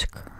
Scratch.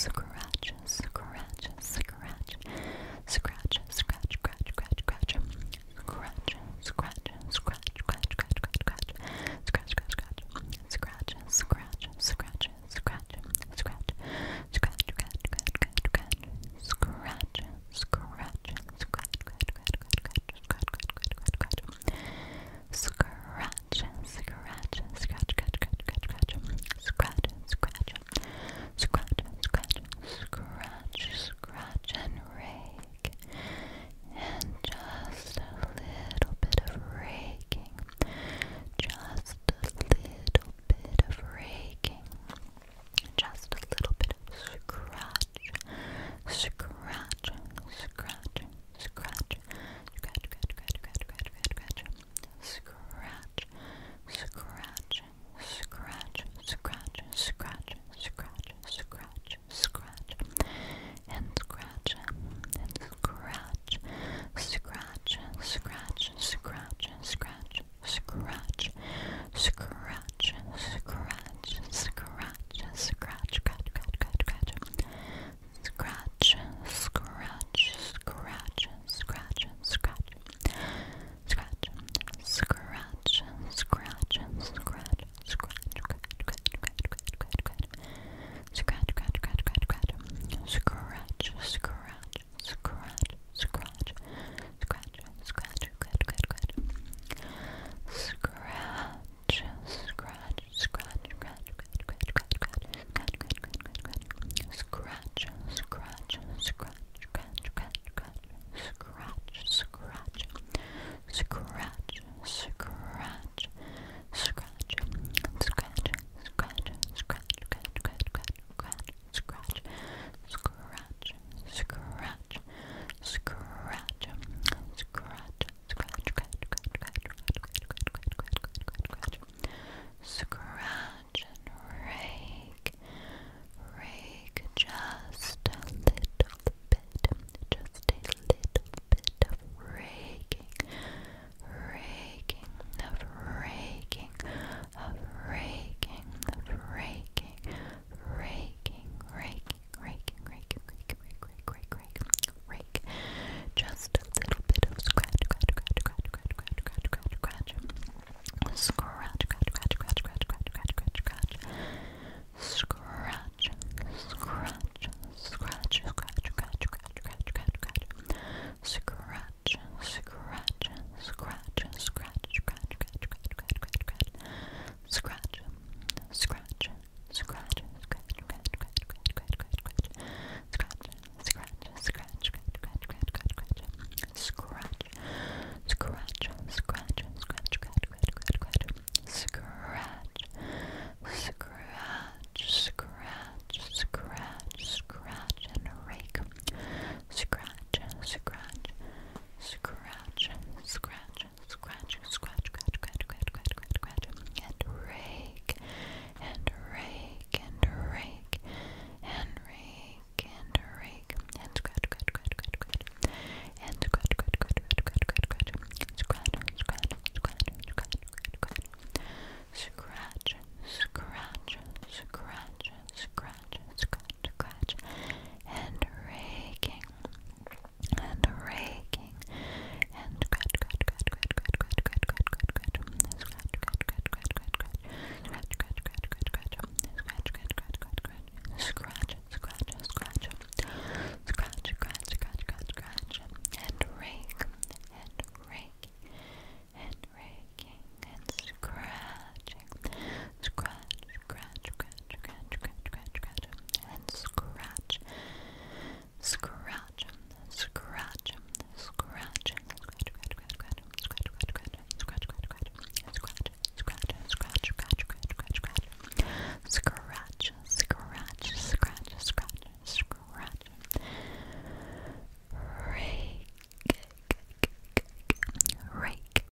Instagram.